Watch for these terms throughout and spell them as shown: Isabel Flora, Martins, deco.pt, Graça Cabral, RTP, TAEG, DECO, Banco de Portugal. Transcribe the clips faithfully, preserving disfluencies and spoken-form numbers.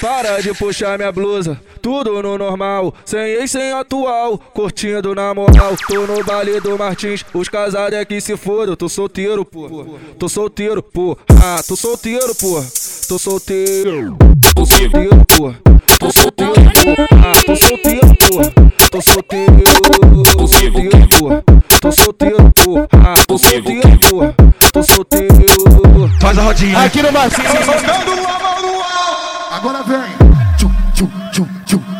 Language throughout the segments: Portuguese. Para de puxar minha blusa, tudo no normal, sem ex, sem atual, curtindo na moral. Tô no baile do Martins, os casados é que se foram. Tô solteiro, pô, tô solteiro, pô. Ah, tô solteiro, pô, tô solteiro. Tô solteiro, pô, tô solteiro, pô. Ah, tô solteiro, pô, tô solteiro. Tô solteiro, pô, tô solteiro, pô. Ah, tô solteiro, pô, tô solteiro. Faz a rodinha aqui no Martins, soltando a mão no ar. Agora vem. Tchum, tchum, tchum,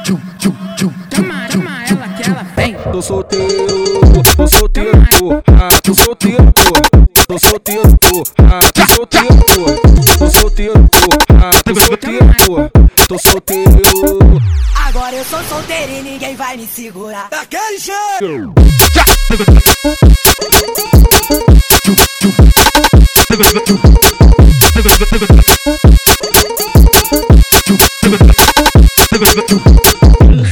tchum, tchum, tchum, tchum, tchum, ela vem. Tô solteiro, tô solteiro, pô. Ah, tô solteiro, pô. Tô solteiro, pô. Ah, tô solteiro, pô. Tô solteiro, pô. Ah, tô solteiro, pô. Tô solteiro. Agora eu sou solteiro e ninguém vai me segurar. Daquele jeito.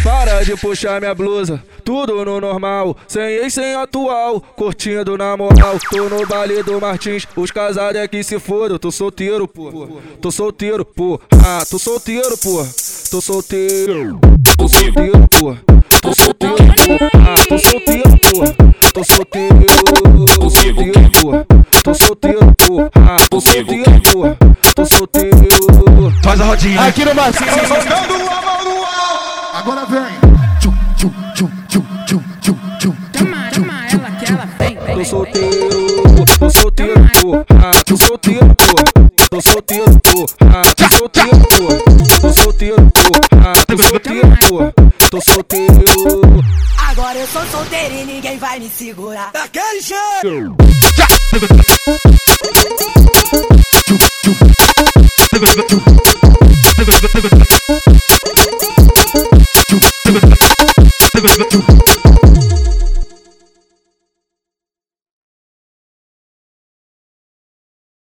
Para de puxar minha blusa, tudo no normal, sem ex, sem atual, curtindo na moral. Tô no baile do Martins, os casados é que se foram. Tô solteiro, pô, tô solteiro, pô. Ah, tô solteiro, pô, tô solteiro. Tô solteiro, pô, tô solteiro, pô. Ah, tô solteiro, pô, tô solteiro. Tô solteiro, pô, tô solteiro, pô. Ah, tô solteiro, pô, tô solteiro. Faz a rodinha aqui no Martins, soltando a mão no ar. Agora vem. Tchum, tchum, tchum, tchum, tchum, tchum, tchum, tchum, tchum. Tô solteiro, tô solteiro, pô. Ah, tô solteiro, pô. Tô solteiro, pô. Ah, tô solteiro, pô. Tô solteiro, pô. Ah, tô solteiro, pô. Tô solteiro. Agora eu sou solteiro e ninguém vai me segurar. Daquele jeito. Tchau.